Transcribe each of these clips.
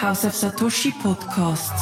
House of Satoshi Podcast.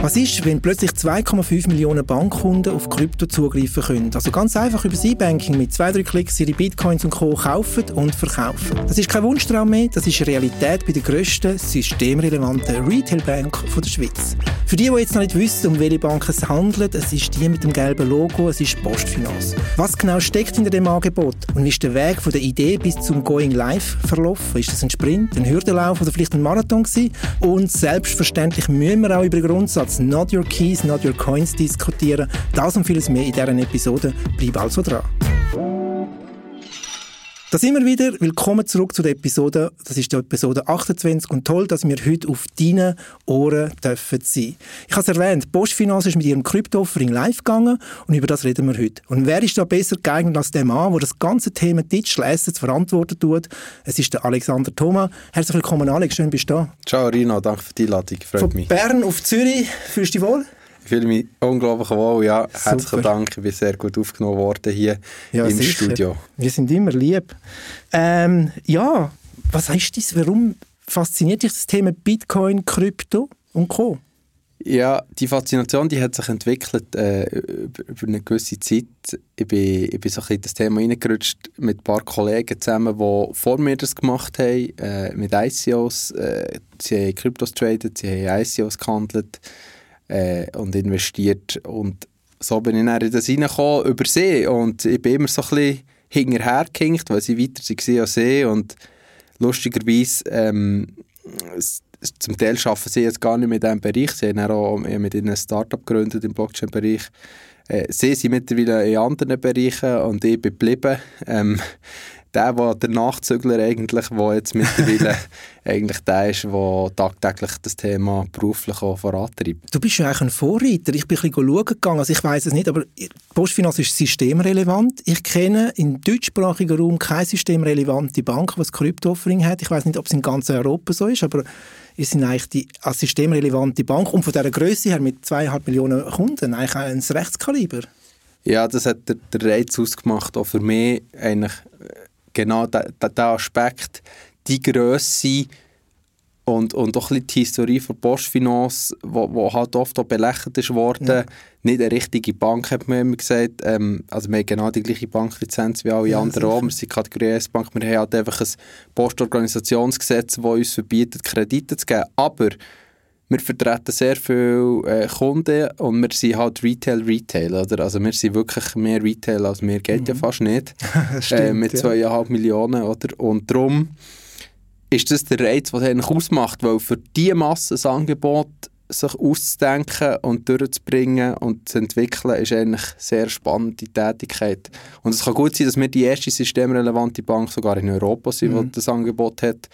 Was ist, wenn plötzlich 2,5 Millionen Bankkunden auf Krypto zugreifen können? Also ganz einfach über das E-Banking mit 2-3 Klicks ihre Bitcoins und Co. kaufen und verkaufen. Das ist kein Wunschtraum mehr, das ist Realität bei der grössten systemrelevanten Retailbank der Schweiz. Für die, die jetzt noch nicht wissen, um welche Bank es handelt, es ist die mit dem gelben Logo, es ist PostFinance. Was genau steckt hinter dem Angebot? Und wie ist der Weg von der Idee bis zum Going Live verlaufen? Ist das ein Sprint, ein Hürdenlauf oder vielleicht ein Marathon gewesen? Und selbstverständlich müssen wir auch über den Grundsatz «Not your keys, not your coins» diskutieren. Das und vieles mehr in dieser Episode. Bleib also dran. Da sind wir wieder. Willkommen zurück zu der Episode. Das ist die Episode 28 und toll, dass wir heute auf deinen Ohren dürfen sein. Ich habe es erwähnt, PostFinance ist mit ihrem Krypto-Offering live gegangen und über das reden wir heute. Und wer ist da besser geeignet als der Mann, der das ganze Thema Digital Assets verantworten tut? Es ist der Alexander Thoma. Herzlich willkommen, Alex. Schön, bist du da. Ciao, Rino. Danke für die Einladung. Freut mich. Von Bern auf Zürich. Fühlst du dich wohl? Ich fühle mich unglaublich wohl, ja. Super. Herzlichen Dank, ich bin sehr gut aufgenommen worden hier im sicher. Studio. Wir sind immer lieb. Ja, was heißt das? Warum fasziniert dich das Thema Bitcoin, Krypto und Co.? Ja, die Faszination, die hat sich entwickelt über eine gewisse Zeit. Ich bin so ein bisschen in das Thema reingerutscht mit ein paar Kollegen zusammen, die vor mir das gemacht haben, mit ICOs. Sie haben Kryptos getradet, sie haben ICOs gehandelt. Und investiert. Und so bin ich dann in das reingekommen, über sie. Und ich bin immer so ein bisschen hinterhergehinkt, weil sie weiter waren als sie. Und lustigerweise, zum Teil arbeiten sie jetzt gar nicht mit diesem Bereich. Sie haben auch mit ihnen ein Start-up gegründet im Blockchain-Bereich. Sie sind mittlerweile in anderen Bereichen und ich bin geblieben. Der Nachzügler eigentlich, der jetzt mittlerweile eigentlich der ist, der tagtäglich das Thema beruflich auch vorantreibt. Du bist ja eigentlich ein Vorreiter. Ich bin ein bisschen schauen gegangen, also ich weiss es nicht, aber PostFinance ist systemrelevant. Ich kenne im deutschsprachigen Raum keine systemrelevante Bank, die das Krypto-Offering hat. Ich weiss nicht, ob es in ganz Europa so ist, aber es sind eigentlich die als systemrelevante Bank und von dieser Grösse her mit 2,5 Millionen Kunden eigentlich ein Rechtskaliber. Ja, das hat der Reiz ausgemacht, auch für mich eigentlich. Genau der Aspekt, die Grösse und auch ein bisschen die Historie von PostFinance, die halt oft auch belächelt ist worden, ja. Nicht eine richtige Bank, hat man immer gesagt. Also wir haben genau die gleiche Banklizenz wie alle anderen auch. Wir sind Kategorie S-Bank, wir haben halt einfach ein Postorganisationsgesetz, das uns verbietet, Kredite zu geben. Aber wir vertreten sehr viele Kunden und wir sind halt Retail, oder? Also wir sind wirklich mehr Retail als mehr, geht ja fast nicht. Stimmt, mit 2,5 Millionen, oder? Und darum ist das der Reiz, der eigentlich ausmacht, weil für diese Masse das Angebot sich auszudenken und durchzubringen und zu entwickeln, ist eigentlich eine sehr spannende Tätigkeit. Und es kann gut sein, dass wir die erste systemrelevante Bank sogar in Europa sind, die das Angebot hat.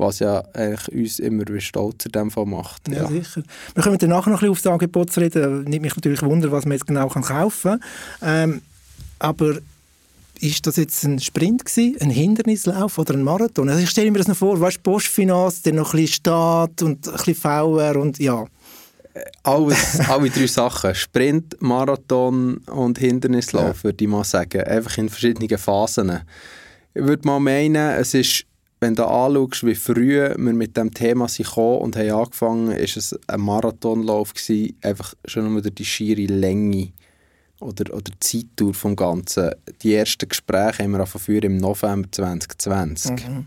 Was ja eigentlich uns immer stolzer in diesem Fall macht. Ja, sicher. Wir können danach noch ein bisschen auf das Angebot zu reden. Nimmt mich natürlich Wunder, was man jetzt genau kaufen kann. Aber ist das jetzt ein Sprint gewesen, ein Hindernislauf oder ein Marathon? Also ich stelle mir das noch vor, weißt, PostFinance, dann noch ein bisschen Staat und ein bisschen VR und ja. Alle drei Sachen. Sprint, Marathon und Hindernislauf, würde ich mal sagen. Einfach in verschiedenen Phasen. Ich würde mal meinen, es ist, wenn du anschaust, wie früh wir mit diesem Thema kamen und haben angefangen, war es ein Marathonlauf gewesen, einfach schon nur durch die schiere Länge oder die Zeitdauer vom Ganzen. Die ersten Gespräche haben wir angefangen im November 2020. Mhm.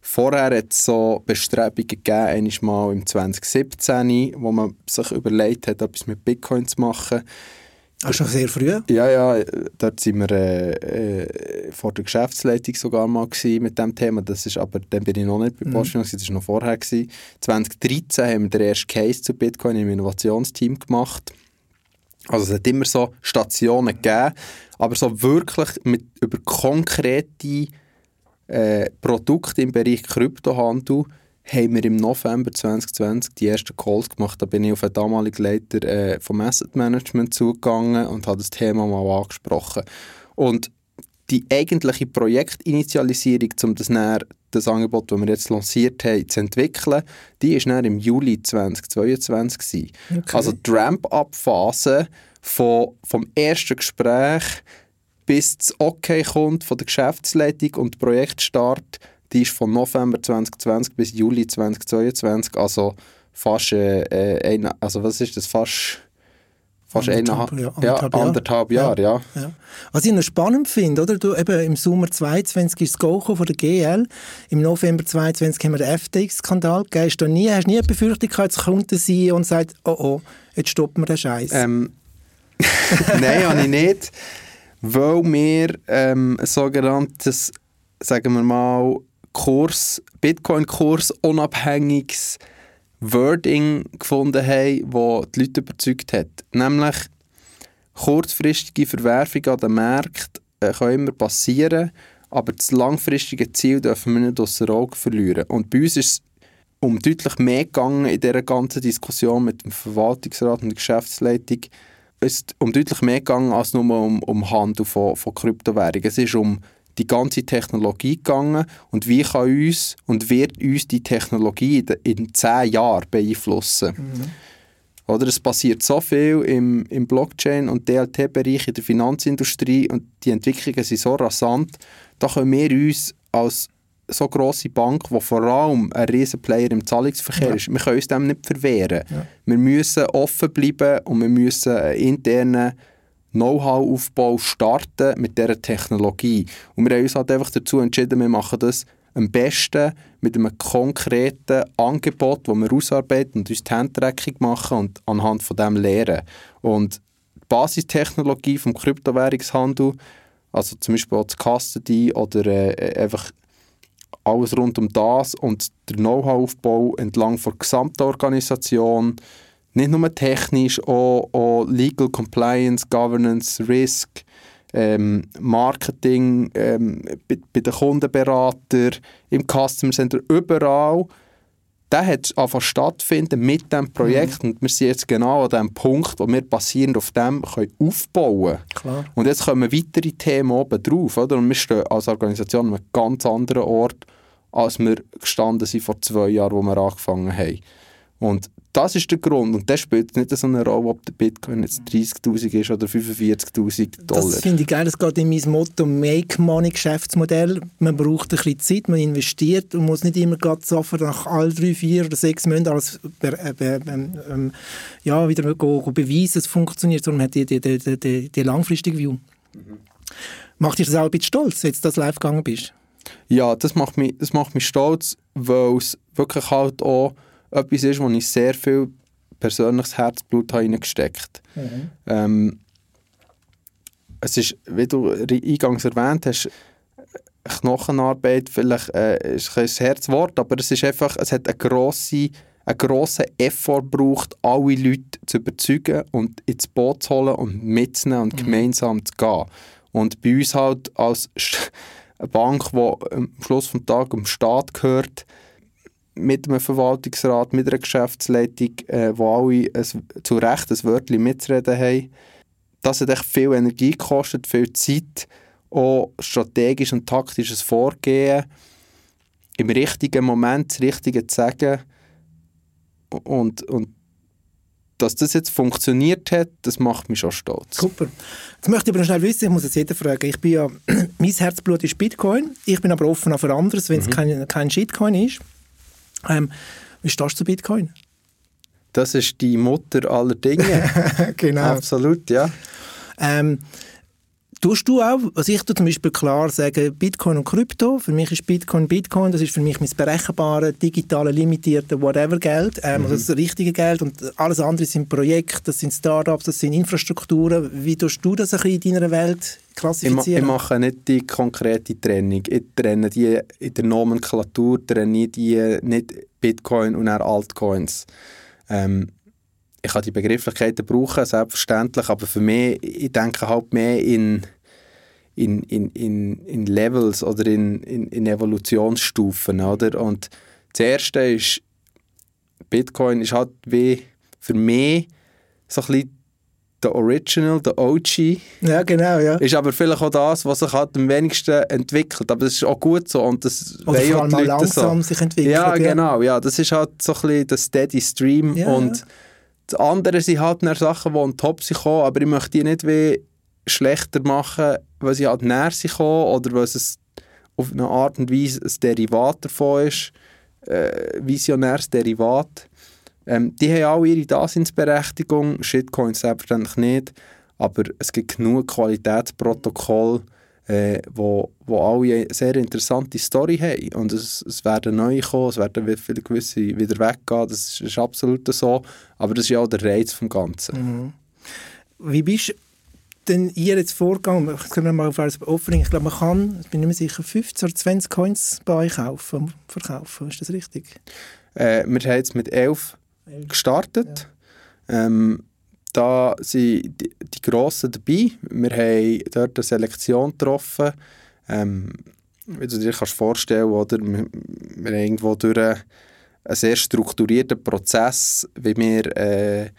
Vorher hat es so Bestrebungen gegeben, einmal im 2017, wo man sich überlegt hat, etwas mit Bitcoin zu machen. Auch schon sehr früh? Ja, dort waren wir vor der Geschäftsleitung sogar mal mit diesem Thema. Das ist aber, dann bin ich noch nicht bei PostFinance, das war noch vorher. 2013 haben wir den ersten Case zu Bitcoin im Innovationsteam gemacht. Also es hat immer so Stationen gegeben, aber so wirklich über konkrete Produkte im Bereich Kryptohandel haben wir im November 2020 die ersten Calls gemacht. Da bin ich auf den damaligen Leiter vom Asset Management zugegangen und habe das Thema mal angesprochen. Und die eigentliche Projektinitialisierung, um das Angebot, das wir jetzt lanciert haben, zu entwickeln, die war dann im Juli 2022. Okay. Also die Ramp-Up-Phase vom ersten Gespräch bis das Okay kommt von der Geschäftsleitung und Projektstart, Die ist von November 2020 bis Juli 2022, also fast anderthalb Jahre. Ja. Was ich noch spannend finde, oder? Du, eben im Sommer 2022 ist das Go von der GL, im November 2022 haben wir den FTX-Skandal gegeben. Hast du nie eine Befürchtung gehabt, jetzt kommt der CEO und sagt, oh, jetzt stoppen wir den Scheiß? Nein, habe ich nicht, weil wir sogenanntes, sagen wir mal, Bitcoin-Kurs unabhängiges Wording gefunden haben, das die Leute überzeugt hat. Nämlich, kurzfristige Verwerfung an den Märkten kann immer passieren, aber das langfristige Ziel dürfen wir nicht aus den Augen verlieren. Und bei uns ist es um deutlich mehr gegangen in dieser ganzen Diskussion mit dem Verwaltungsrat und der Geschäftsleitung. Es ist um deutlich mehr gegangen als nur um Handel von Kryptowährungen. Es ist um die ganze Technologie gegangen und wie kann uns und wird uns die Technologie in 10 Jahren beeinflussen. Mhm. Oder es passiert so viel im Blockchain- und DLT-Bereich in der Finanzindustrie und die Entwicklungen sind so rasant, da können wir uns als so grosse Bank, die vor allem ein riesen Player im Zahlungsverkehr ist, wir können uns dem nicht verwehren. Ja. Wir müssen offen bleiben und wir müssen einen internen Know-how-Aufbau starten mit dieser Technologie. Und wir haben uns halt einfach dazu entschieden, wir machen das am besten mit einem konkreten Angebot, das wir ausarbeiten und uns die Handtracking machen und anhand von dem lernen. Und die Basistechnologie vom Kryptowährungshandel, also zum Beispiel auch das Custody oder einfach alles rund um das und der Know-how-Aufbau entlang der gesamten Organisation, nicht nur technisch, auch Legal, Compliance, Governance, Risk, Marketing, bei den Kundenberatern, im Customer Center, überall. Das hat einfach stattfinden mit diesem Projekt und wir sind jetzt genau an dem Punkt, wo wir basierend auf dem können aufbauen können. Und jetzt kommen weitere Themen oben drauf, oder? Und wir stehen als Organisation an einem ganz anderen Ort, als wir gestanden sind vor 2 Jahren, wo wir angefangen haben. Und das ist der Grund. Und das spielt nicht so eine Rolle, ob der Bitcoin jetzt 30'000 ist oder 45'000 $. Das finde ich geil. Das geht in mein Motto Make-Money-Geschäftsmodell. Man braucht ein bisschen Zeit, man investiert und muss nicht immer gerade sofort nach all 3, 4 oder 6 Monaten alles wieder beweisen, es funktioniert. Sondern man hat die langfristige View. Mhm. Macht dich das auch ein bisschen stolz, jetzt dass du live gegangen bist? Ja, das macht mich stolz, weil es wirklich halt auch etwas ist, wo ich sehr viel persönliches Herzblut hineingesteckt habe. Mhm. Es ist, wie du eingangs erwähnt hast, Knochenarbeit, vielleicht ist ein Herzwort, aber es ist einfach, es hat einen grossen Effort gebraucht, alle Leute zu überzeugen und ins Boot zu holen und mitzunehmen und gemeinsam zu gehen. Und bei uns halt als eine Bank, die am Schluss des Tages dem Staat gehört, mit einem Verwaltungsrat, mit einer Geschäftsleitung, wo alle zu Recht ein Wörtchen mitzureden haben. Das hat echt viel Energie gekostet, viel Zeit, auch strategisch und taktisches Vorgehen, im richtigen Moment das Richtige zu sagen. Und dass das jetzt funktioniert hat, das macht mich schon stolz. Super. Jetzt möchte ich aber noch schnell wissen, ich muss jetzt jeden fragen, ich bin ja, mein Herzblut ist Bitcoin, ich bin aber offen für anderes, wenn es kein Shitcoin ist. Wie stehst du zu Bitcoin? Das ist die Mutter aller Dinge. Genau. Absolut, ja. Tust du auch, was ich zum Beispiel klar sage, Bitcoin und Krypto, für mich ist Bitcoin, das ist für mich mein berechenbare, digitale, limitierte Whatever-Geld, also das richtige Geld und alles andere sind Projekte, das sind Startups, das sind Infrastrukturen. Wie tust du das ein bisschen in deiner Welt klassifizieren? Ich mache nicht die konkrete Trennung. Ich trenne die in der Nomenklatur, trenne die nicht Bitcoin und auch Altcoins. Ich kann die Begrifflichkeiten brauchen, selbstverständlich, aber für mich, ich denke halt mehr in Levels oder in Evolutionsstufen, oder? Und das Erste ist, Bitcoin ist halt wie für mich so ein bisschen der Original, der OG. Ja, genau, ja. Ist aber vielleicht auch das, was sich halt am wenigsten entwickelt, aber das ist auch gut so und das oder vor allem auch langsam so sich entwickelt. Ja, genau, ja, das ist halt so ein bisschen der Steady Stream, ja, und ja. Das andere sind halt dann Sachen, die an Top sind gekommen, aber ich möchte die nicht wie schlechter machen, weil sie halt näher sind gekommen oder weil es auf eine Art und Weise ein Derivat davon ist, visionäres Derivat. Die haben alle ihre Daseinsberechtigung, Shitcoins selbstverständlich nicht, aber es gibt genug Qualitätsprotokolle, wo alle eine sehr interessante Story haben. Und es werden neue kommen, es werden viele gewisse wieder weggehen, das ist absolut so. Aber das ist ja auch der Reiz vom Ganzen. Mhm. Wie bist denn ihr jetzt vorgegangen? Jetzt können wir mal auf ein Offering. Ich glaube, man kann, ich bin nicht mehr sicher, 15 oder 20 Coins bei euch verkaufen. Ist das richtig? Wir haben jetzt mit 11 gestartet. Ja. Da sind die Grossen dabei. Wir haben dort eine Selektion getroffen. Wie du dir kannst vorstellen, oder? Wir haben irgendwo durch einen sehr strukturierten Prozess, wie wir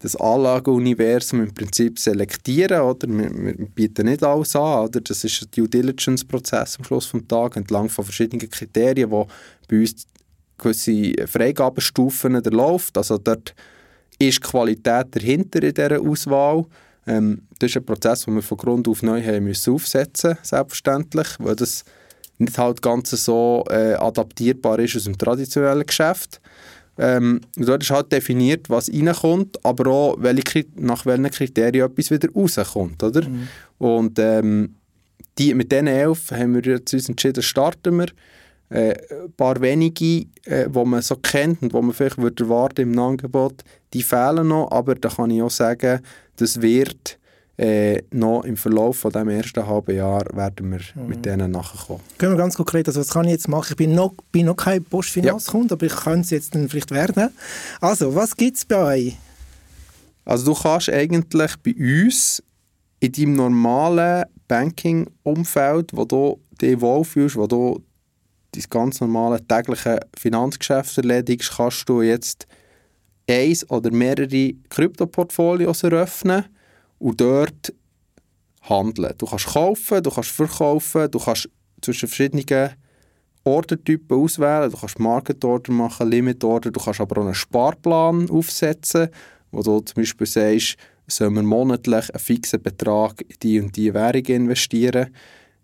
das Anlageuniversum im Prinzip selektieren. Oder? Wir bieten nicht alles an. Oder? Das ist ein Due Diligence-Prozess am Schluss des Tages, entlang von verschiedenen Kriterien, die bei uns gewisse Freigabenstufen läuft. Also dort ist Qualität dahinter in dieser Auswahl. Das ist ein Prozess, den wir von Grund auf neu haben müssen aufsetzen, selbstverständlich, weil das nicht halt ganz so adaptierbar ist aus dem traditionellen Geschäft. Dort ist halt definiert, was reinkommt, aber auch nach welchen Kriterien etwas wieder rauskommt. Oder? Mhm. Und mit diesen 11 haben wir uns entschieden, starten wir. Ein paar wenige, die man so kennt und die man vielleicht erwarten im Angebot, die fehlen noch, aber da kann ich auch sagen, das wird noch im Verlauf von dem ersten halben Jahr werden wir mit denen nachkommen. Können wir ganz konkret, also was kann ich jetzt machen? Ich bin noch kein PostFinance-Kunde, aber ich kann es jetzt dann vielleicht werden. Also, was gibt es bei euch? Also du kannst eigentlich bei uns in deinem normalen Banking-Umfeld, wo du dich wohlfühlst, wo du dein ganz normale tägliche Finanzgeschäft erledigst, kannst du jetzt eins oder mehrere Krypto-Portfolios eröffnen und dort handeln. Du kannst kaufen, du kannst verkaufen, du kannst zwischen verschiedenen Ordertypen auswählen, du kannst Market Order machen, Limit Order, du kannst aber auch einen Sparplan aufsetzen, wo du zum Beispiel sagst, sollen wir monatlich einen fixen Betrag in die und die Währung investieren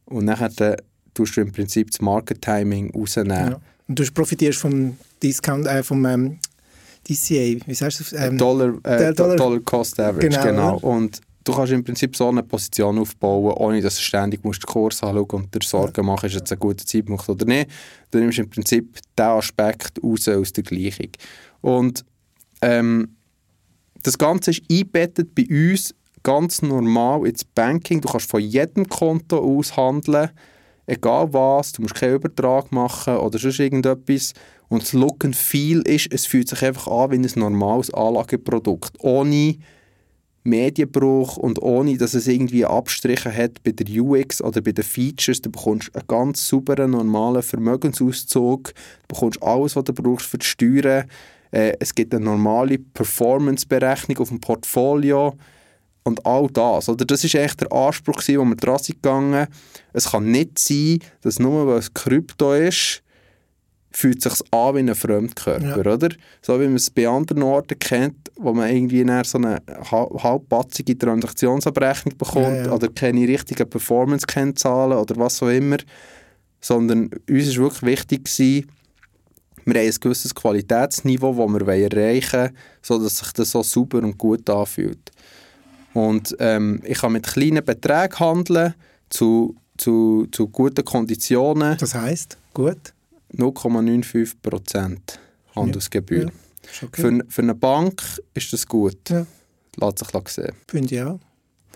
und nachher tust du im Prinzip das Market Timing rausnehmen. Ja. Und du profitierst vom Discount, vom DCA, wie sagst du? Dollar Cost Average, genau. Und du kannst im Prinzip so eine Position aufbauen, ohne dass du ständig musst den Kurs anschauen und dir Sorgen machen, ist jetzt ein guter Zeitpunkt oder nicht. Du nimmst im Prinzip diesen Aspekt raus aus der Gleichung. Und das Ganze ist eingebettet bei uns ganz normal ins Banking. Du kannst von jedem Konto aus handeln, egal was, du musst keinen Übertrag machen oder sonst irgendetwas. Und das Look and Feel ist, es fühlt sich einfach an wie ein normales Anlageprodukt. Ohne Medienbruch und ohne, dass es irgendwie Abstriche hat bei der UX oder bei den Features. Du bekommst einen ganz sauberen, normalen Vermögensauszug. Du bekommst alles, was du brauchst für die Steuern. Es gibt eine normale Performance-Berechnung auf dem Portfolio. Und all das. Oder das war eigentlich der Anspruch, den wir dran sind gegangen. Es kann nicht sein, dass nur weil es Krypto ist, fühlt es sich an wie ein Fremdkörper. Ja. Oder? So wie man es bei anderen Orten kennt, wo man irgendwie so eine halbpatzige Transaktionsabrechnung bekommt oder keine richtigen Performance-Kennzahlen oder was auch immer. Sondern uns war wirklich wichtig, wir haben ein gewisses Qualitätsniveau, das wir erreichen wollen, sodass sich das so sauber und gut anfühlt. Und ich kann mit kleinen Beträgen handeln, zu guten Konditionen. Das heisst, gut? 0,95% Handelsgebühr. Ja. Ja. Okay. Für eine Bank ist das gut. Ja. Lass sich sehen. Finde ich auch.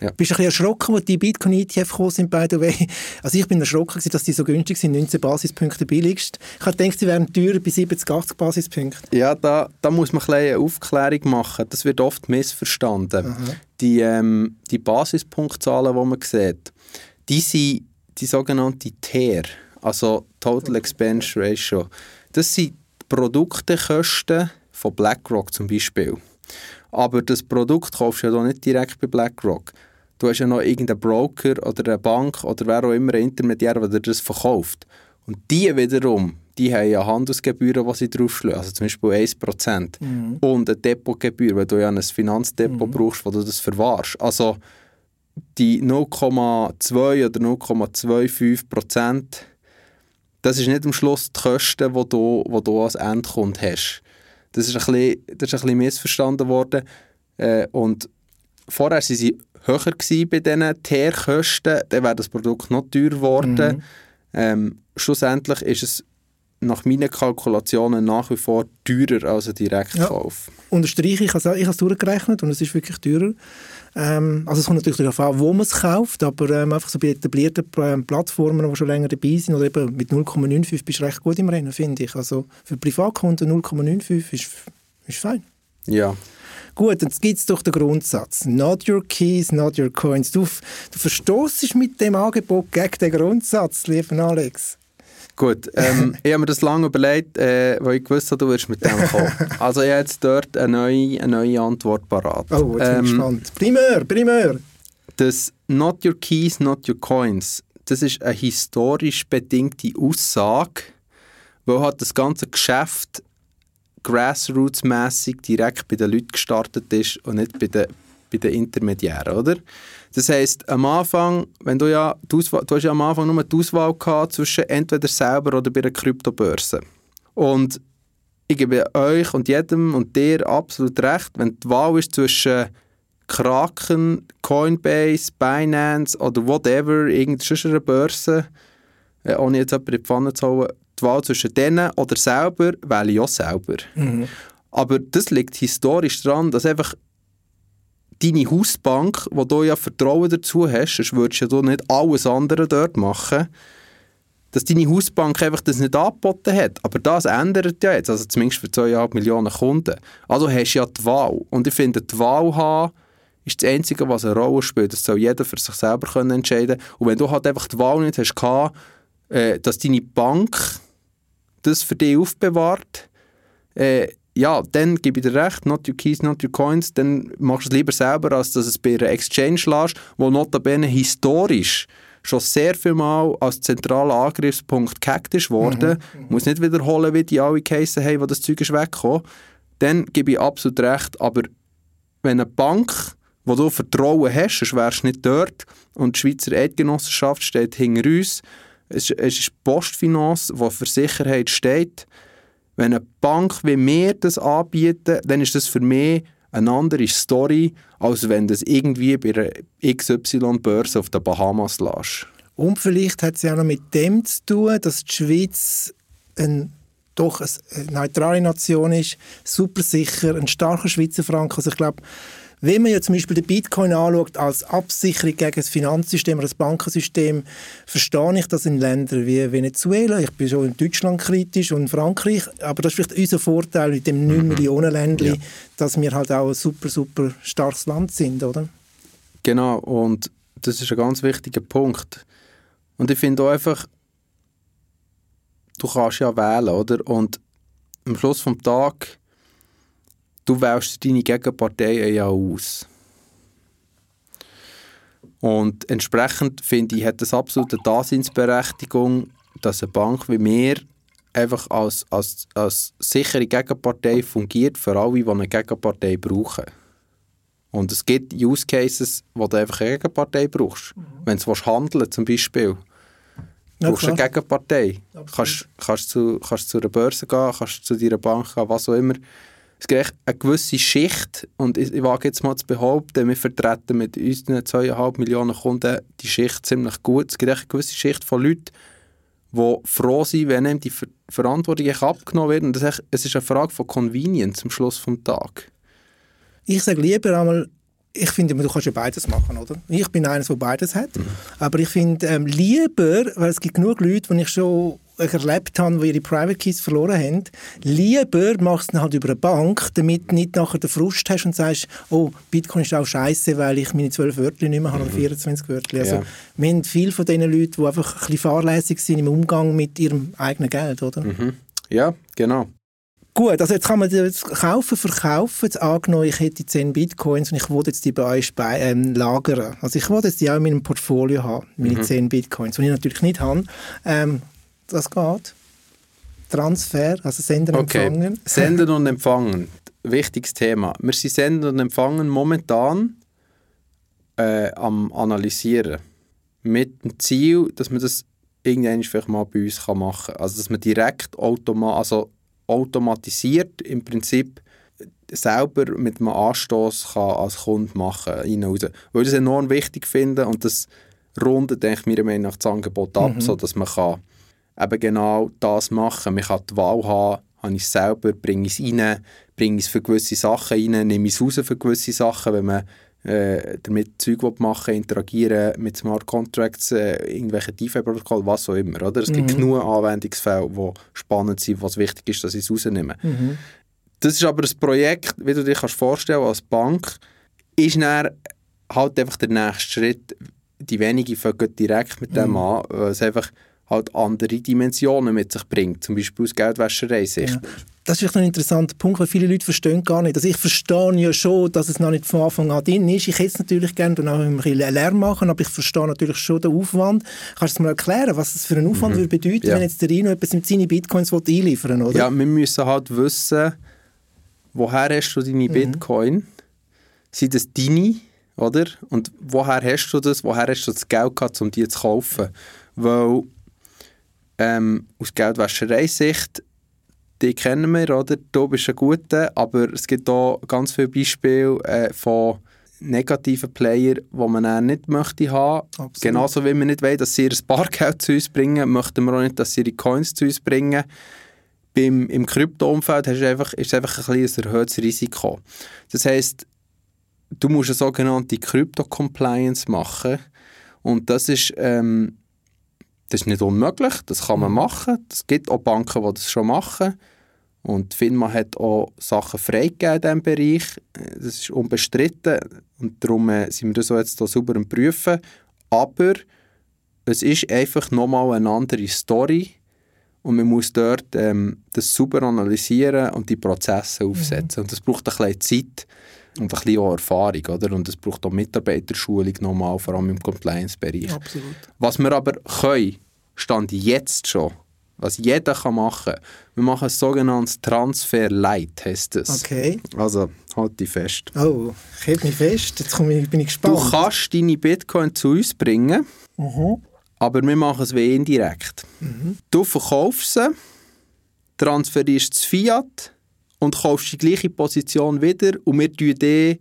Ja. Bist du ein bisschen erschrocken, als die Bitcoin-ETF gekommen sind, by the way? Also ich bin erschrocken, dass die so günstig sind, 19 Basispunkte billigst. Ich habe gedacht, sie wären teurer bei 70, 80 Basispunkten. Ja, da muss man eine Aufklärung machen. Das wird oft missverstanden. Aha. Die Basispunktzahlen, die man sieht, die sind die sogenannte TER, also Total Expense Ratio. Das sind Produktekosten von BlackRock zum Beispiel. Aber das Produkt kaufst du ja doch nicht direkt bei BlackRock. Du hast ja noch irgendeinen Broker oder eine Bank oder wer auch immer, einen Intermediär, der das verkauft. Und die wiederum, die haben ja Handelsgebühren, die sie draufschlagen, also zum Beispiel 1%. Mhm. Und eine Depotgebühr, weil du ja ein Finanzdepot brauchst, wo du das verwahrst. Also die 0,2 oder 0,25% das ist nicht am Schluss die Kosten, die du als Endkunde hast. Das ist ein bisschen missverstanden worden. Und vorher waren sie höher bei diesen TER-Kosten, dann wäre das Produkt noch teurer geworden. Mhm. Schlussendlich ist es nach meinen Kalkulationen nach wie vor teurer als ein Direktkauf. Ja, unterstreiche, ich habe es durchgerechnet und es ist wirklich teurer. Also es kommt natürlich darauf an, wo man es kauft, aber einfach so bei etablierten Plattformen, die schon länger dabei sind, oder eben mit 0,95 bist du recht gut im Rennen, finde ich. Also für Privatkunden 0,95 ist fein. Ja. Gut, jetzt gibt es doch den Grundsatz. Not your keys, not your coins. Du verstossest mit dem Angebot gegen den Grundsatz, lieber Alex. Gut, ich habe mir das lange überlegt, weil ich gewusst habe, du wirst mit dem kommen. Also ich habe jetzt dort eine neue Antwort parat. Oh, jetzt bin ich gespannt. Primär! Das Not your keys, not your coins, das ist eine historisch bedingte Aussage, weil halt das ganze Geschäft grassroots-mässig direkt bei den Leuten gestartet ist und nicht bei den Intermediären, oder? Das heisst, am Anfang, du hast ja am Anfang nur die Auswahl gehabt zwischen entweder selber oder bei einer Kryptobörse. Und ich gebe euch und jedem und dir absolut recht, wenn die Wahl ist zwischen Kraken, Coinbase, Binance oder whatever, irgendeiner Börse, ohne jetzt jemanden in die Pfanne zu holen, die Wahl zwischen denen oder selber, wähle ich auch selber. Mhm. Aber das liegt historisch daran, dass einfach deine Hausbank, wo du ja Vertrauen dazu hast, sonst würdest du ja nicht alles andere dort machen, dass deine Hausbank einfach das nicht angeboten hat. Aber das ändert ja jetzt, also zumindest für 2,5 Millionen Kunden. Also hast du ja die Wahl. Und ich finde, die Wahl haben ist das Einzige, was eine Rolle spielt. Das soll jeder für sich selber können entscheiden. Und wenn du halt einfach die Wahl nicht hast, dass deine Bank das für dich aufbewahrt, ja, dann gebe ich dir recht, not your keys, not your coins, dann machst du es lieber selber, als dass es bei einer Exchange lässt, wo notabene historisch schon sehr viel Mal als zentraler Angriffspunkt gehackt ist worden. Mhm. Muss nicht wiederholen, wie die alle Cases haben, wo das Zeug ist weggekommen. Dann gebe ich absolut recht, aber wenn eine Bank, wo du Vertrauen hast, sonst wärst du nicht dort, und die Schweizer Eidgenossenschaft steht hinter uns, es ist PostFinance, die für Sicherheit steht. Wenn eine Bank wie mir das anbietet, dann ist das für mich eine andere Story, als wenn das irgendwie bei einer XY-Börse auf den Bahamas lässt. Und vielleicht hat es ja noch mit dem zu tun, dass die Schweiz eine neutrale Nation ist, super sicher, ein starker Schweizer Franken. Also ich glaube, wenn man ja zum Beispiel den Bitcoin anschaut als Absicherung gegen das Finanzsystem oder das Bankensystem, verstehe ich das in Ländern wie Venezuela. Ich bin schon in Deutschland kritisch und in Frankreich. Aber das ist vielleicht unser Vorteil mit dem 9-Millionen-Ländli, ja, dass wir halt auch ein super, super starkes Land sind, oder? Genau, und das ist ein ganz wichtiger Punkt. Und ich finde auch einfach, du kannst ja wählen, oder? Und am Schluss des Tages, du wählst deine Gegenparteien ja aus. Und entsprechend, finde ich, hat das absolute Daseinsberechtigung, dass eine Bank wie mir einfach als sichere Gegenpartei fungiert, für alle, die eine Gegenpartei brauchen. Und es gibt Use Cases, wo du einfach eine Gegenpartei brauchst. Mhm. Wenn du handeln zum Beispiel, brauchst du eine Gegenpartei. Kannst zu einer Börse gehen, kannst zu deiner Bank gehen, was auch immer. Es gibt eine gewisse Schicht, und ich wage jetzt mal zu behaupten, wir vertreten mit unseren 2,5 Millionen Kunden die Schicht ziemlich gut. Es gibt eine gewisse Schicht von Leuten, die froh sind, wenn ihnen die Verantwortung abgenommen wird. Und es ist eine Frage von Convenience am Schluss des Tages. Ich sage lieber einmal, ich finde, du kannst ja beides machen, oder? Ich bin einer, der beides hat. Mhm. Aber ich finde lieber, weil es gibt genug Leute, die ich schon erlebt haben, die ihre Private Keys verloren haben, lieber machst du es halt über eine Bank, damit du nicht nachher den Frust hast und sagst, oh, Bitcoin ist auch scheiße, weil ich meine 12 Wörter nicht mehr habe, oder 24 Wörter. Also, wir haben viele von diesen Leuten, die einfach ein bisschen fahrlässig sind im Umgang mit ihrem eigenen Geld, oder? Mhm. Ja, genau. Gut, also jetzt kann man das kaufen, verkaufen. Jetzt angenommen, ich hätte 10 Bitcoins und ich wollte jetzt die bei euch lagern. Also ich wollte jetzt die auch in meinem Portfolio haben, meine 10 Bitcoins, die ich natürlich nicht habe. Das geht. Transfer, also Senden und Empfangen. Senden und Empfangen, wichtiges Thema. Wir sind Senden und Empfangen momentan am Analysieren. Mit dem Ziel, dass wir das irgendwann vielleicht mal bei uns machen kann. Also dass man direkt automatisiert im Prinzip selber mit einem Anstoß kann als Kunde machen kann. Weil ich das enorm wichtig finde und das rundet, denke ich, meiner Meinung nach das Angebot ab, sodass man kann eben genau das machen kann. Man kann die Wahl haben, habe ich es selber, bringe ich es rein, bringe ich es für gewisse Sachen rein, nehme ich es raus für gewisse Sachen, wenn man damit Zeug machen, interagieren mit Smart Contracts, irgendwelche DeFi-Protokolle, was auch immer. Oder? Es gibt genug Anwendungsfälle, die spannend sind, was wichtig ist, dass ich es rausnehme. Das ist aber ein Projekt, wie du dir vorstellen kannst, als Bank, ist dann halt einfach der nächste Schritt. Die wenigen fangen direkt mit dem an, weil es einfach halt andere Dimensionen mit sich bringt, zum Beispiel aus Geldwäscherei-Sicht. Ja. Das ist ein interessanter Punkt, weil viele Leute verstehen gar nicht. Also ich verstehe ja schon, dass es noch nicht von Anfang an drin ist. Ich hätte es natürlich gerne dann auch ein bisschen Lärm machen, aber ich verstehe natürlich schon den Aufwand. Kannst du mir erklären, was es für einen Aufwand würde bedeuten, wenn jetzt der Rino etwas mit seinen Bitcoins einliefern will, oder? Ja, wir müssen halt wissen, woher hast du deine Bitcoin? Sind das deine, oder? Und woher hast du das? Woher hast du das Geld gehabt, um die zu kaufen? Weil aus Geldwäscherei-Sicht, die kennen wir, oder? Du bist ein guter, aber es gibt auch ganz viele Beispiele von negativen Playern, die man dann nicht möchte haben. Absolut. Genauso wie wir nicht wollen, dass sie ihr Bargeld zu uns bringen, möchten wir auch nicht, dass sie ihre Coins zu uns bringen. Im Krypto-Umfeld ist es einfach ein bisschen ein erhöhtes Risiko. Das heisst, du musst eine sogenannte Krypto-Compliance machen und das ist nicht unmöglich, das kann man machen. Es gibt auch Banken, die das schon machen. Und die FINMA hat auch Sachen freigegeben in diesem Bereich. Das ist unbestritten. Und darum sind wir das jetzt hier sauber am Prüfen. Aber es ist einfach nochmal eine andere Story. Und man muss dort das sauber analysieren und die Prozesse aufsetzen. Und das braucht ein bisschen Zeit und ein bisschen auch Erfahrung, oder? Und es braucht auch Mitarbeiterschulung nochmal, vor allem im Compliance-Bereich. Absolut. Was wir aber können, stand jetzt schon, was jeder kann machen, wir machen ein sogenanntes Transfer-Light, heisst es. Okay. Also, halt dich fest. Oh, ich halte mich fest, jetzt bin ich gespannt. Du kannst deine Bitcoin zu uns bringen, aber wir machen es wie indirekt. Du verkaufst sie, transferierst das Fiat, und kaufst die gleiche Position wieder und wir stellen die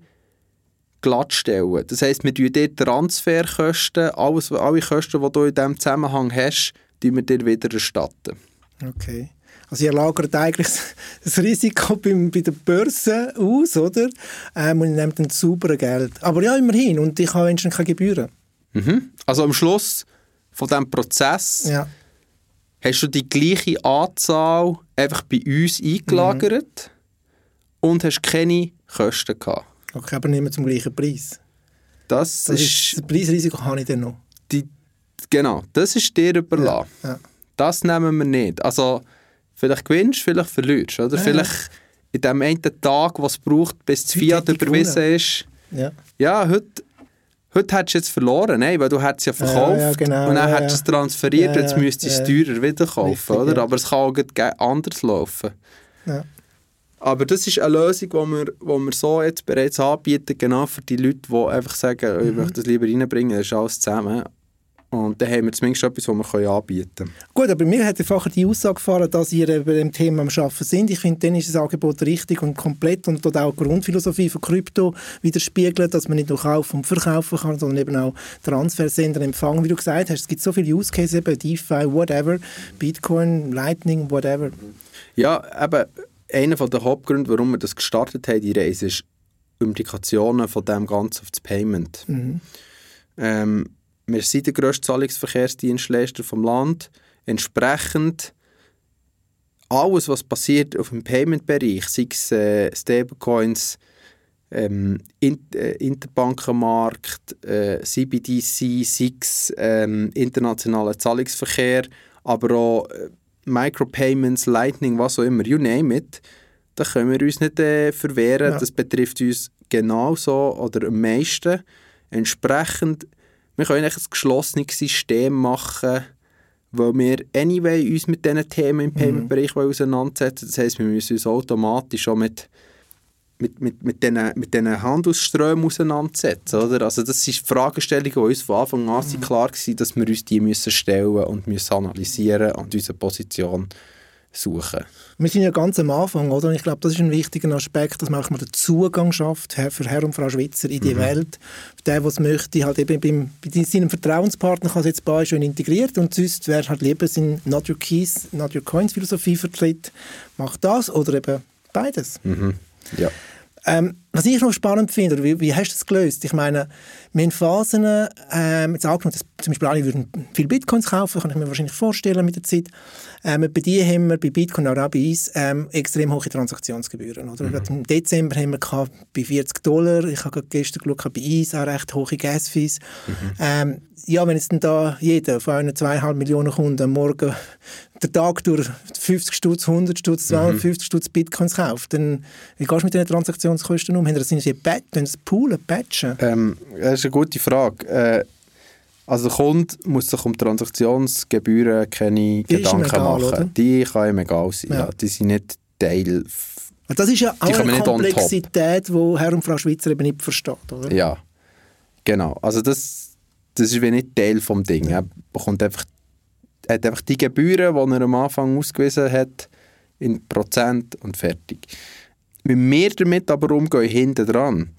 glattstellen. Das heisst, wir stellen die Transferkosten, alle Kosten, die du in diesem Zusammenhang hast, wir dir wieder erstatten. Okay. Also ihr lagert eigentlich das Risiko bei der Börse aus, oder? Und ihr nehmt dann saubere Geld. Aber ja, immerhin. Und ich habe wenigstens keine Gebühren. Also am Schluss von diesem Prozess hast du die gleiche Anzahl einfach bei uns eingelagert und hast keine Kosten gehabt. Okay, aber nicht mehr zum gleichen Preis. Das Preisrisiko habe ich dann noch. Genau, das ist dir überlassen. Ja. Das nehmen wir nicht. Also, vielleicht gewinnst du, vielleicht verlierst du. Vielleicht in dem einen Tag, was es braucht, bis das Fiat überwiesen ist. Ja, heute hättest du jetzt verloren, nein, weil du hättest es ja verkauft genau, und dann hättest du es transferiert, jetzt müsstest du es teurer wieder kaufen. Richtig, oder? Ja. Aber es kann auch anders laufen. Ja. Aber das ist eine Lösung, die wir so jetzt bereits anbieten, genau für die Leute, die einfach sagen, ich möchte das lieber reinbringen, das ist alles zusammen. Und dann haben wir zumindest etwas, was wir anbieten können. Gut, aber mir hat vorher die Aussage gefallen, dass ihr bei dem Thema am Arbeiten sind. Ich finde, dann ist das Angebot richtig und komplett und dort auch die Grundphilosophie von Krypto widerspiegelt, dass man nicht nur kaufen und verkaufen kann, sondern eben auch Transfersender empfangen. Wie du gesagt hast, es gibt so viele Use Cases, eben DeFi, whatever, Bitcoin, Lightning, whatever. Ja, aber einer der Hauptgründe, warum wir das gestartet haben, die Reise, ist die Implikationen von dem Ganzen auf das Payment. Wir sind der grösste Zahlungsverkehrsdienstleister vom Land. Entsprechend alles, was passiert auf dem Payment-Bereich, sei es Stablecoins, Interbankenmarkt, CBDC, sei es internationaler Zahlungsverkehr, aber auch Micropayments, Lightning, was auch immer, you name it, da können wir uns nicht verwehren. Ja. Das betrifft uns genauso oder am meisten. Entsprechend wir können eigentlich ein geschlossenes System machen, weil wir anyway uns mit diesen Themen im Payment-Bereich auseinandersetzen. Das heisst, wir müssen uns automatisch auch mit mit diesen Handelsströmen auseinandersetzen. Oder? Also das sind Fragestellungen, die uns von Anfang an klar waren, dass wir uns die müssen stellen und müssen analysieren und unsere Position suchen. Wir sind ja ganz am Anfang, oder? Und ich glaube, das ist ein wichtiger Aspekt, dass man auch mal den Zugang schafft für Herr und Frau Schweizer in die Welt. Der, der es möchte, halt eben bei seinem Vertrauenspartner kann es jetzt bei schon integriert und sonst wäre halt lieber seine Not Your Keys, Not Your Coins Philosophie vertritt. Macht das oder eben beides. Mhm. Ja. Was ich noch spannend finde, oder wie hast du das gelöst? Ich meine, wir haben Phasen, jetzt angenommen, dass zum Beispiel alle würden viele Bitcoins kaufen, kann ich mir wahrscheinlich vorstellen mit der Zeit. Bei dir haben wir bei Bitcoin, auch bei uns, extrem hohe Transaktionsgebühren. Oder? Mhm. Im Dezember haben wir bei $40, ich habe gestern geschaut, bei uns auch recht hohe Gas-Fees. Mhm. Ja, wenn jetzt denn da jeder von einer 2,5 Millionen Kunden am Morgen den Tag durch 50 Stutz, 100 Stutz, 250 Stutz Bitcoins kauft, dann wie gehst du mit diesen Transaktionskosten um? Haben das sind das Poolen, Patchen? Das ist eine gute Frage. Also der Kunde muss sich um Transaktionsgebühren keine Gedanken machen. Oder? Die kann ihm egal sein. Ja. Ja, die sind nicht Teil... Das ist ja auch eine Komplexität, die Herr und Frau Schweizer eben nicht versteht, oder? Ja, genau. Also das ist wie nicht Teil des Ding. Ja. Er bekommt einfach die Gebühren, die er am Anfang ausgewiesen hat, in Prozent und fertig. Wie wir damit aber umgehen, hinten dran.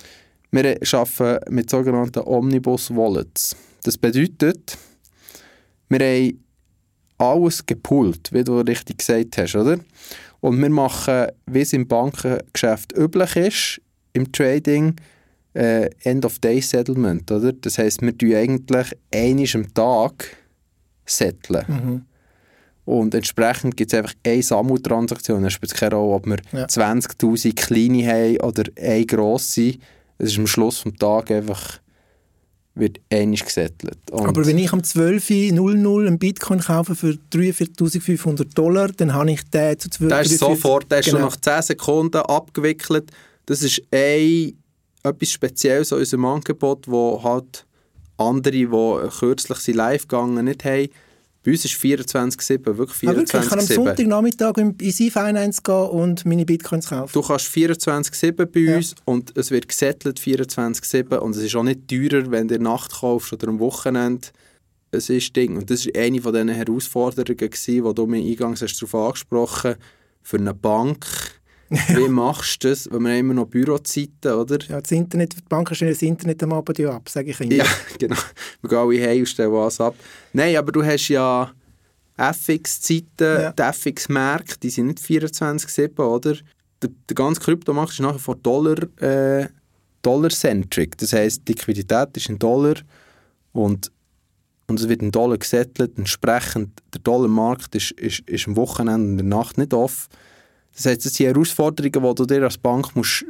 Wir arbeiten mit sogenannten Omnibus-Wallets. Das bedeutet, wir haben alles gepoolt, wie du richtig gesagt hast, oder? Und wir machen, wie es im Bankengeschäft üblich ist, im Trading, End-of-Day-Settlement, oder? Das heisst, wir settlen eigentlich einmal am Tag. Und entsprechend gibt es einfach eine Sammeltransaktion. Es spielt keine Rolle, ob wir 20'000 kleine haben oder eine grosse. Es ist am Schluss des Tages einfach, wird einmal gesettelt. Und aber wenn ich am 12.00 einen Bitcoin kaufe für $43.500, dann habe ich den zu 12.000... Der ist sofort, der ist schon nach 10 Sekunden abgewickelt. Das ist etwas Spezielles an unserem Angebot, wo halt andere, die kürzlich live gegangen nicht haben. Bei uns ist 24/7, wirklich 24/7. Wirklich? Ich kann am Sonntagnachmittag in E-Finance gehen und meine Bitcoins kaufen? Du kannst 24/7 bei uns und es wird gesettelt 24/7 und es ist auch nicht teurer, wenn du in der Nacht kaufst oder am Wochenende. Es ist Ding. Und das war eine von diesen Herausforderungen, die du mir eingangs darauf angesprochen hast, für eine Bank. Wie machst du das? Weil wir haben immer noch Bürozeiten, oder? Ja, das Internet, die Banken stellen das Internet am Abend ab, sage ich immer. Ja, genau. Wir gehen alle heim und stellen was ab. Nein, aber du hast ja FX-Zeiten, die FX-Märkte, die sind nicht 24/7, oder? Der ganze Kryptomarkt ist nach wie vor Dollar-centric. Das heisst, die Liquidität ist in Dollar und es wird in Dollar gesettelt. Entsprechend, der Dollarmarkt ist am Wochenende und in der Nacht nicht off. Das heisst, das sind Herausforderungen, die du dir als Bank musst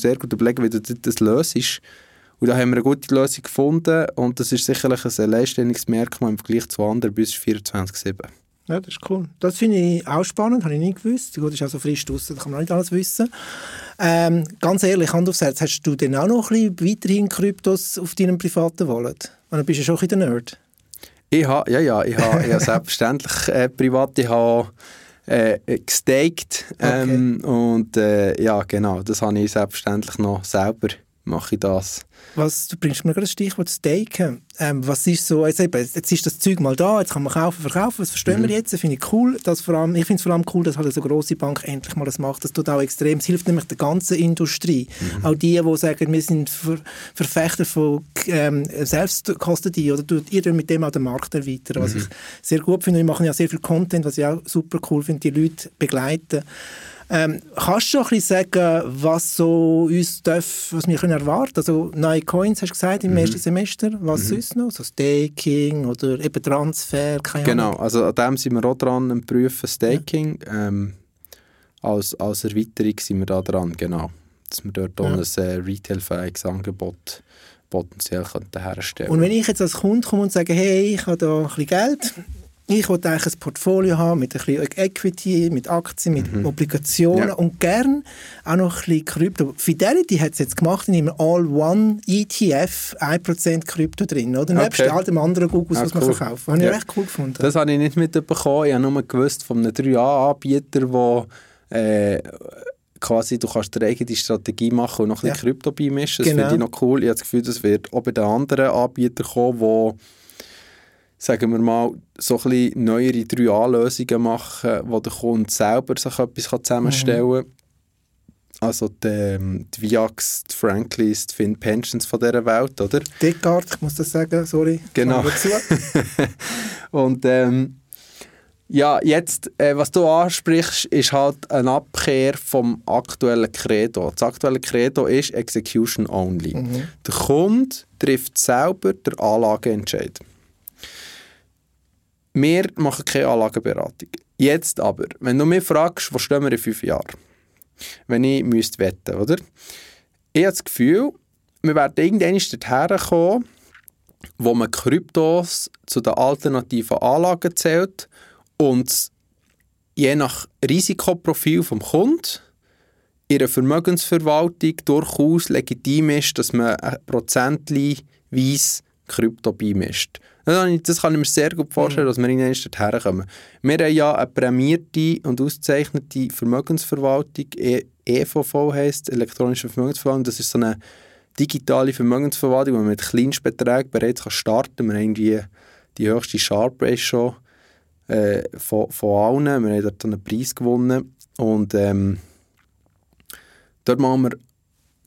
sehr gut überlegen, wie du das löst. Und da haben wir eine gute Lösung gefunden und das ist sicherlich ein alleinstellendes Merkmal im Vergleich zu anderen bis 24/7. Ja, das ist cool. Das finde ich auch spannend, habe ich nicht gewusst. Gut, ist auch so frisch draussen, da kann man nicht alles wissen. Ganz ehrlich, Hand aufs Herz, hast du denn auch noch ein bisschen weiterhin Kryptos auf deinem privaten Wallet? Und dann bist du ja schon ein bisschen der Nerd. Ich habe selbstverständlich private gestaked. Und ja, genau, das habe ich selbstverständlich noch selber, mache ich das. Du bringst mir gerade das Stichwort Staken. Was ist so, jetzt ist das Zeug mal da, jetzt kann man kaufen, verkaufen, das verstehen wir jetzt, das finde ich cool. Ich finde es vor allem cool, dass halt so grosse Bank endlich mal das macht. Das tut auch extrem, es hilft nämlich der ganzen Industrie. Mhm. Auch die, die sagen, wir sind Verfechter von Selbstkosten, oder ihr dürft mit dem auch den Markt erweitern, was ich sehr gut finde. Wir machen ja sehr viel Content, was ich auch super cool finde, die Leute begleiten. Kannst du schon ein bisschen sagen, was so uns was wir können erwarten? Also neue Coins, hast du gesagt, im ersten Semester. Was sonst noch? So Staking oder eben Transfer? Keine Ahnung. Also an dem sind wir auch dran am Prüfen, Staking. Ja. Als Erweiterung sind wir da dran, genau. Dass wir dort auch ein retailfähiges Angebot potenziell herstellen können. Und wenn ich jetzt als Kunde komme und sage, hey, ich habe da ein bisschen Geld, ich will eigentlich ein Portfolio haben mit ein bisschen Equity, mit Aktien, mit Obligationen und gern auch noch ein bisschen Krypto. Fidelity hat es jetzt gemacht in einem All-One-ETF, 1% Krypto drin, oder? Okay. Nebst all dem anderen Gugus, was man verkauft. Habe ich recht cool gefunden. Das habe ich nicht mitbekommen. Ich habe nur gewusst von einem 3A-Anbieter, der quasi, du kannst dir eigene Strategie machen und noch ein bisschen Krypto beimischen. Das finde ich noch cool. Ich habe das Gefühl, das wird auch bei den anderen Anbietern kommen, wo, sagen wir mal, so ein bisschen neuere 3A-Lösungen machen, wo der Kunde selber sich etwas zusammenstellen kann. Mhm. Also die Viax, die Franklys, die Fin-Pensions von dieser Welt, oder? Dickart, ich muss das sagen, sorry. Genau. Und ja, jetzt, was du ansprichst, ist halt eine Abkehr vom aktuellen Credo. Das aktuelle Credo ist Execution Only. Mhm. Der Kunde trifft selber den Anlageentscheid. Wir machen keine Anlageberatung. Jetzt aber, wenn du mich fragst, wo stehen wir in 5 Jahren? Wenn ich müsste wetten, oder? Ich habe das Gefühl, wir werden irgendwann dorthin kommen, wo man Kryptos zu den alternativen Anlagen zählt und je nach Risikoprofil des Kunden in der Vermögensverwaltung durchaus legitim ist, dass man prozentweise Krypto beimischt. Das kann ich mir sehr gut vorstellen, dass wir irgendwann dorthin kommen. Wir haben ja eine prämierte und ausgezeichnete Vermögensverwaltung, EVV heisst, elektronische Vermögensverwaltung. Das ist so eine digitale Vermögensverwaltung, wo man mit Kleinstbeträgen bereits starten kann. Wir haben die höchste Sharp-Ratio von allen. Wir haben dort einen Preis gewonnen. Und dort machen wir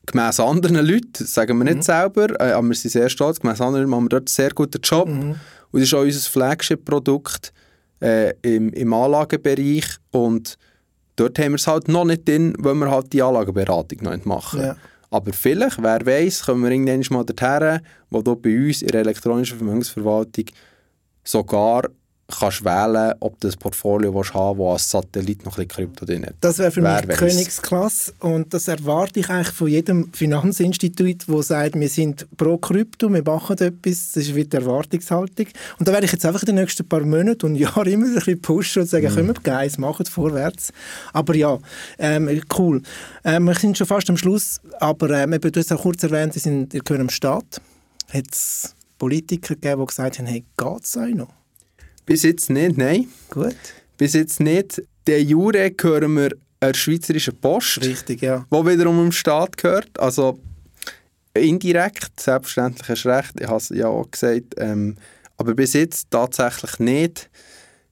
gemäss anderen Leuten, sagen wir nicht selber, aber wir sind sehr stolz, gemäss anderen Leuten machen wir dort einen sehr guten Job. Mhm. Und das ist auch unser Flagship-Produkt im Anlagebereich. Und dort haben wir es halt noch nicht drin, weil wir halt die Anlageberatung noch nicht machen. Ja. Aber vielleicht, wer weiß, können wir irgendwann mal dorthin, wo du bei uns in der elektronischen Vermögensverwaltung sogar kannst wählen, ob du das Portfolio haben willst, das als Satellit noch ein bisschen Krypto drin hat. Das wäre für mich Königsklasse und das erwarte ich eigentlich von jedem Finanzinstitut, das sagt, wir sind pro Krypto, wir machen etwas, das wird die Erwartungshaltung. Und da werde ich jetzt einfach in den nächsten paar Monaten und Jahren immer ein bisschen pushen und sagen, kommt Guys, macht vorwärts. Aber ja, cool. Wir sind schon fast am Schluss, aber du hast auch kurz erwähnt, wir gehören am Staat. Hat es Politiker gegeben, die gesagt haben, hey, geht es euch noch? Bis jetzt nicht, nein. Gut. Bis jetzt nicht. De jure gehören wir der Schweizerischen Post. Richtig, ja. Die wiederum dem Staat gehört. Also indirekt, selbstverständlich hast du recht, ich habe es ja auch gesagt. Aber bis jetzt tatsächlich nicht.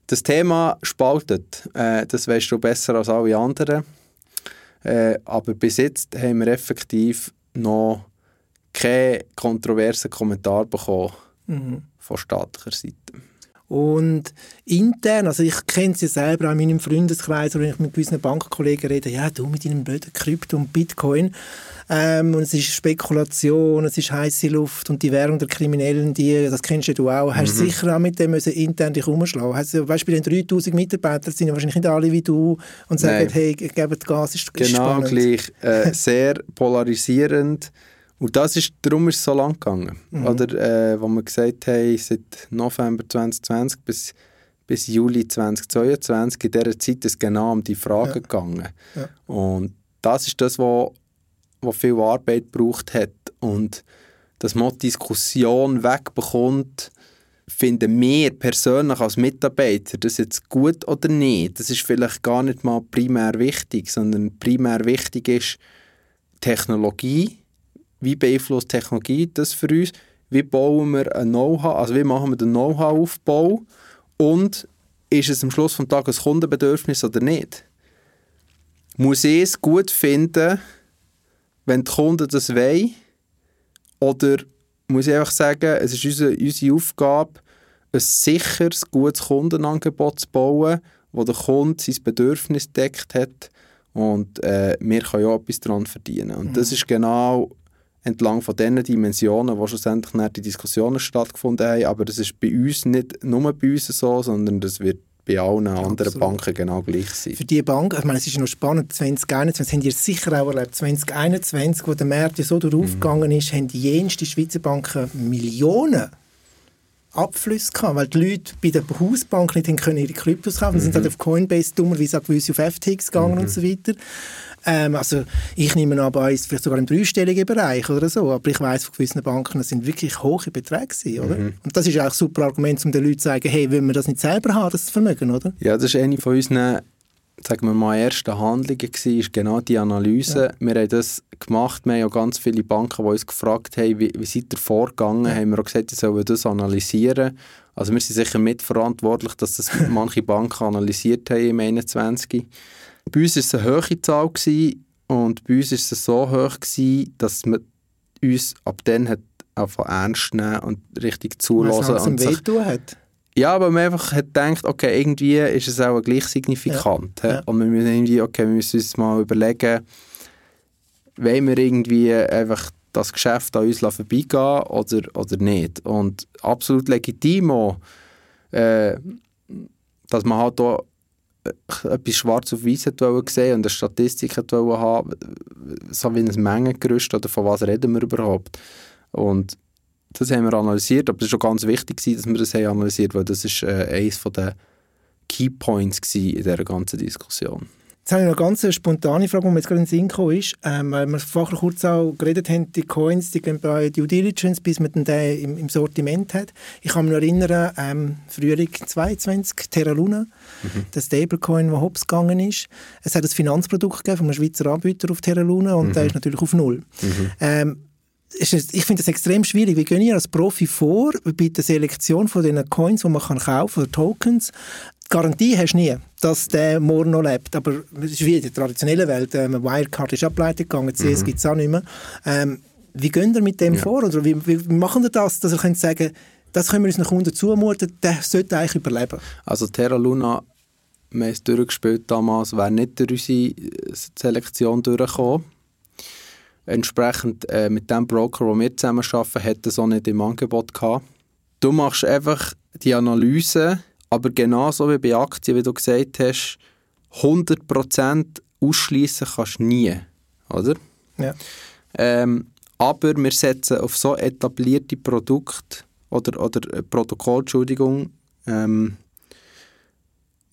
Das Thema spaltet. Das weisst du besser als alle anderen. Aber bis jetzt haben wir effektiv noch keinen kontroversen Kommentar bekommen von staatlicher Seite. Und intern, also ich kenne es ja selber auch in meinem Freundeskreis, wenn ich mit gewissen Bankkollegen rede, ja du mit deinem blöden Krypto und Bitcoin. Und es ist Spekulation, es ist heiße Luft und die Währung der Kriminellen, die, das kennst ja du auch, hast sicher auch mit dem müssen intern dich umschlagen. Also, weißt du, bei den 3000 Mitarbeitern sind ja wahrscheinlich nicht alle wie du und sagen, hey, gebt Gas, ist spannend. Genau gleich, sehr polarisierend. Und das ist, darum ist es so lang gegangen. Oder, wo wir gesagt haben, seit November 2020 bis Juli 2022, in dieser Zeit ist genau um die Frage gegangen. Ja. Und das ist das, was viel Arbeit gebraucht hat. Und dass man die Diskussion wegbekommt, finden wir persönlich als Mitarbeiter, das jetzt gut oder nicht, das ist vielleicht gar nicht mal primär wichtig, sondern primär wichtig ist Technologie. Wie beeinflusst Technologie das für uns? Wie bauen wir ein Know-how, also wie machen wir den Know-how-Aufbau? Und ist es am Schluss des Tages ein Kundenbedürfnis oder nicht? Muss ich es gut finden, wenn die Kunden das wollen? Oder muss ich einfach sagen, es ist unsere Aufgabe, ein sicheres, gutes Kundenangebot zu bauen, wo der Kunde sein Bedürfnis gedeckt hat und wir können ja etwas daran verdienen. Und das ist genau entlang von diesen Dimensionen, wo schlussendlich dann die Diskussionen stattgefunden haben. Aber das ist bei uns nicht nur bei uns so, sondern das wird bei allen anderen Banken genau gleich sein. Für diese Bank, ich meine, es ist noch spannend, 2021, habt ihr sicher auch erlebt, 2021, wo der Markt so durchgegangen ist, haben die jensten Schweizer Banken Millionen Abflüsse gehabt, weil die Leute bei der Hausbank nicht können ihre Kryptos kaufen, sind halt auf Coinbase dummerweise auch gewisse auf FTX gegangen und so weiter. Also ich nehme an, bei uns vielleicht sogar im dreistelligen Bereich oder so, aber ich weiss von gewissen Banken, das sind wirklich hohe Beträge gewesen, oder? Und das ist auch ein super Argument, um den Leuten zu sagen, hey, wollen wir das nicht selber haben, das Vermögen, oder? Ja, das ist eine von unseren sagen wir mal, ersten Handlungen war, ist genau die Analyse. Ja. Wir haben das gemacht. Wir haben ja ganz viele Banken, die uns gefragt haben, wie seid ihr vorgegangen? Ja. Haben wir auch gesagt, sie sollen das analysieren. Also wir sind sicher mitverantwortlich, dass das manche Banken analysiert haben im 21. Bei uns war es eine hohe Zahl gewesen, und bei uns war es so hoch gewesen, dass man uns ab dann hat einfach ernst nehmen und richtig zuhören. Was es wehtun hat? Ja, aber man einfach hat gedacht, okay, irgendwie ist es auch gleich signifikant. Ja. Ja. Und wir müssen irgendwie, okay, wir müssen uns mal überlegen, wollen wir irgendwie einfach das Geschäft an uns vorbeigehen oder nicht. Und absolut legitim auch, dass man halt auch etwas schwarz auf weiß gesehen und eine Statistik haben, so wie ein Mengengerüst, oder von was reden wir überhaupt. Und das haben wir analysiert, aber es war schon ganz wichtig, dass wir das analysiert haben, weil das war eines der Keypoints in dieser ganzen Diskussion. Jetzt habe ich noch eine ganz spontane Frage, die mir jetzt gerade in den Sinn gekommen ist. Weil wir vorher kurz auch geredet haben, die Coins, die gehen bei Due Diligence, bis man den im Sortiment hat. Ich kann mich noch erinnern, Frühling 2022, Terra Luna, das Stablecoin, der hops gegangen ist. Es hat ein Finanzprodukt gegeben von einem Schweizer Anbieter auf Terra Luna und der ist natürlich auf Null. Ich finde das extrem schwierig. Wie gehen ihr als Profi vor bei der Selektion von den Coins, die man kaufen kann, oder Tokens? Die Garantie hast du nie, dass der morgen noch lebt. Aber es ist wie in der traditionellen Welt. Wirecard ist abgeleitet gegangen, CS gibt es auch nicht mehr. Wie geht ihr mit dem vor? Oder wie machen ihr das, dass ihr könnt sagen, das können wir unseren Kunden zumuten, der sollte eigentlich überleben? Also Terra Luna, wir haben es durchgespielt damals, wäre nicht durch unsere Selektion durchgekommen. Entsprechend mit dem Broker, den wir zusammenarbeiten, hätte es auch nicht im Angebot gehabt. Du machst einfach die Analyse, aber genauso wie bei Aktien, wie du gesagt hast, 100% ausschliessen kannst du nie, oder? Ja. Aber wir setzen auf so etablierte Produkte oder Protokoll, Entschuldigung, die eine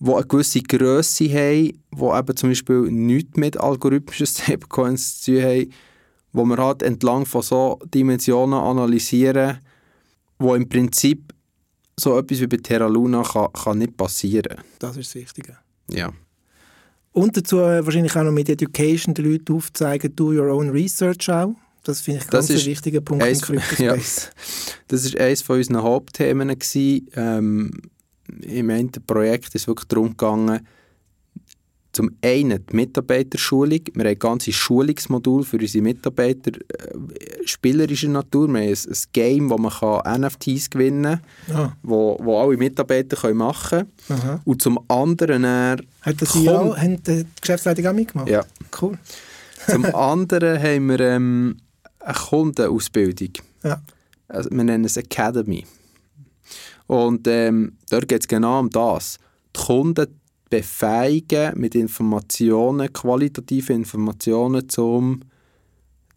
gewisse Grösse haben, die eben zum Beispiel nichts mit algorithmischen Stablecoins zu tun haben, wo wir halt entlang von so Dimensionen analysieren, wo im Prinzip so etwas wie bei Terra Luna kann nicht passieren. Das ist das Wichtige. Ja. Und dazu wahrscheinlich auch noch mit Education den Leuten aufzeigen, do your own research auch. Das finde ich ganz ein wichtiger Punkt im Kryptospace. Ja. Das war eines von unseren Hauptthemen gewesen. Im einen Projekt ist es wirklich darum gegangen, zum einen die Mitarbeiterschulung. Wir haben ein ganzes Schulungsmodul für unsere Mitarbeiter spielerischer Natur. Wir haben ein Game, wo man NFTs gewinnen kann, wo alle Mitarbeiter können machen können. Aha. Und zum anderen... Haben die Geschäftsleitung auch mitgemacht? Ja. Cool. Zum anderen haben wir eine Kundenausbildung. Ja. Also, wir nennen es Academy. Und dort geht es genau um das. Die Kunden befähigen mit Informationen, qualitativen Informationen, um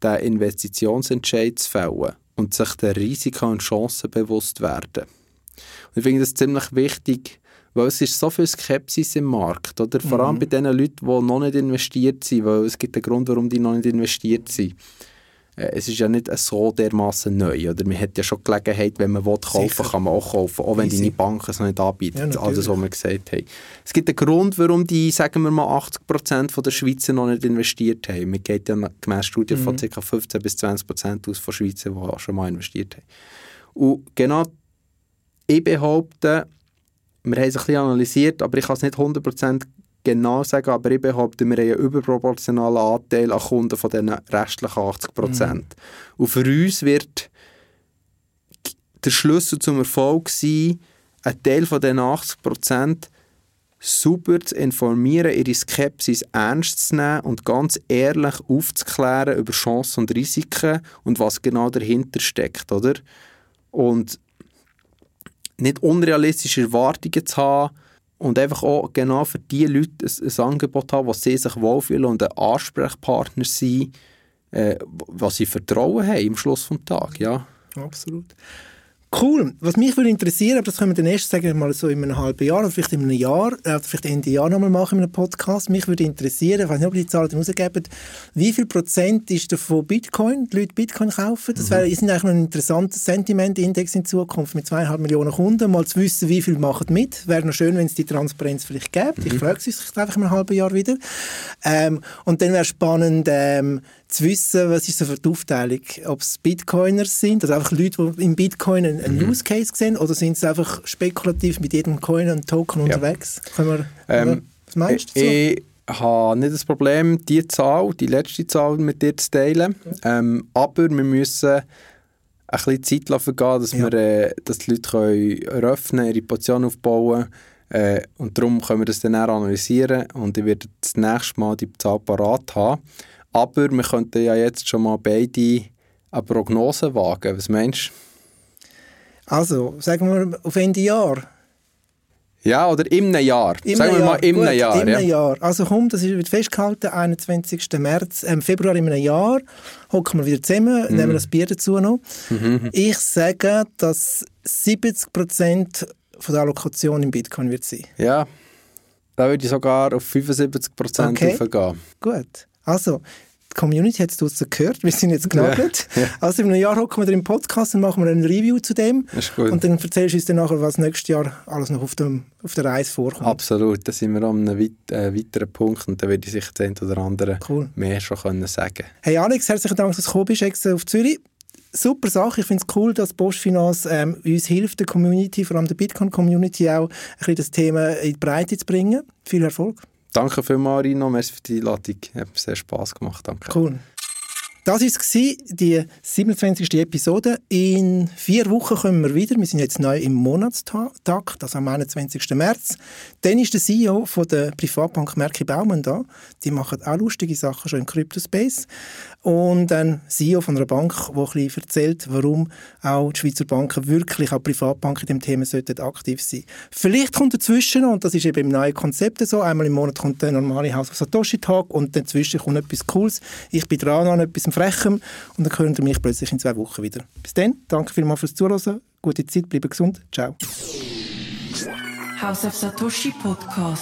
den Investitionsentscheid zu fällen und sich der Risiken und Chancen bewusst werden. Und ich finde das ziemlich wichtig, weil es ist so viel Skepsis im Markt, oder? Vor allem bei den Leuten, die noch nicht investiert sind, weil es gibt einen Grund, warum die noch nicht investiert sind. Es ist ja nicht so dermassen neu. Oder? Man hat ja schon die Gelegenheit, wenn man kaufen will, kann man auch kaufen, auch wenn deine Bank es nicht anbietet, ja, alles, was wir gesagt haben. Es gibt einen Grund, warum die, sagen wir mal, 80% der Schweizer noch nicht investiert haben. Man geht ja gemäß Studien von ca. 15-20% aus von Schweizer, die auch schon mal investiert haben. Und genau, ich behaupte, wir haben es ein bisschen analysiert, aber ich kann es nicht 100% genau sagen, aber ich behaupte, wir haben einen überproportionalen Anteil an Kunden von den restlichen 80%. Und für uns wird der Schlüssel zum Erfolg sein, einen Teil von den 80% super zu informieren, ihre Skepsis ernst zu nehmen und ganz ehrlich aufzuklären über Chancen und Risiken und was genau dahinter steckt, oder? Und nicht unrealistische Erwartungen zu haben, und einfach auch genau für diese Leute ein Angebot haben, wo sie sich wohlfühlen und ein Ansprechpartner sind, was sie Vertrauen haben am Schluss des Tages. Ja. Absolut. Cool. Was mich würde interessieren, aber das können wir dann erst sagen, mal so in einem halben Jahr oder vielleicht in einem Jahr, vielleicht Ende Jahr nochmal machen in einem Podcast. Mich würde interessieren, ich weiß nicht, ob die Zahlen rausgeben, wie viel Prozent ist davon Bitcoin, die Leute Bitcoin kaufen? Das wäre, sind eigentlich noch ein interessanter Sentimentindex in Zukunft mit 2,5 Millionen Kunden. Mal zu wissen, wie viel machen mit. Wäre noch schön, wenn es die Transparenz vielleicht gäbe. Ich frage es uns einfach in einem halben Jahr wieder. Und dann wäre spannend, zu wissen, was ist so für die Aufteilung, ob es Bitcoiners sind, also einfach Leute, die im Bitcoin einen Use Case sehen, oder sind es einfach spekulativ mit jedem Coin und Token unterwegs? Können wir, was meinst du dazu? Ich habe nicht das Problem, die Zahl, die letzte Zahl mit dir zu teilen, aber wir müssen ein bisschen Zeit lassen gehen, dass die Leute können eröffnen, ihre Position aufbauen. Und darum können wir das dann analysieren und ich werde das nächste Mal die Zahl parat haben. Aber wir könnten ja jetzt schon mal beide eine Prognose wagen. Was meinst du? Also, sagen wir auf Ende Jahr. Ja, oder im Jahr. Sagen wir mal im Jahr. Also komm, das wird festgehalten, 21. März, Februar im Jahr. Hocken wir wieder zusammen, nehmen das Bier dazu noch. Ich sage, dass 70% von der Allokation im Bitcoin wird sein. Ja, da würde ich sogar auf 75% hochgehen. Gut. Also, die Community hat es draussen gehört, wir sind jetzt genagelt. Yeah. Also in einem Jahr hocken wir im Podcast und machen wir ein Review zu dem. Ist gut. Und dann erzählst du uns dann nachher, was nächstes Jahr alles noch auf der Reise vorkommt. Absolut, da sind wir an einem weiteren Punkt und da werde ich sicher das eine oder andere mehr schon können sagen. Hey Alex, herzlichen Dank, dass du gekommen bist, extra auf Zürich. Super Sache, ich finde es cool, dass PostFinance uns hilft, der Community, vor allem der Bitcoin-Community auch, ein bisschen das Thema in die Breite zu bringen. Viel Erfolg. Danke vielmals, Rino. Merci für die Einladung. Hat mir sehr Spass gemacht. Danke. Cool. Das war die 27. Episode. In 4 Wochen kommen wir wieder. Wir sind jetzt neu im Monatstag, das am 21. März. Dann ist der CEO von der Privatbank Merki Baumann da. Die machen auch lustige Sachen schon im Kryptospace. Und ein CEO von einer Bank, der ein bisschen erzählt, warum auch die Schweizer Banken wirklich, auch Privatbanken in diesem Thema sollten aktiv sein. Vielleicht kommt dazwischen, und das ist eben im neuen Konzept so, einmal im Monat kommt der normale House of Satoshi Tag und dazwischen kommt etwas Cooles. Ich bin dran an etwas Frechem und dann hören wir mich plötzlich in 2 Wochen wieder. Bis dann, danke vielmals fürs Zuhören, gute Zeit, bleiben gesund, ciao. House of Satoshi Podcast.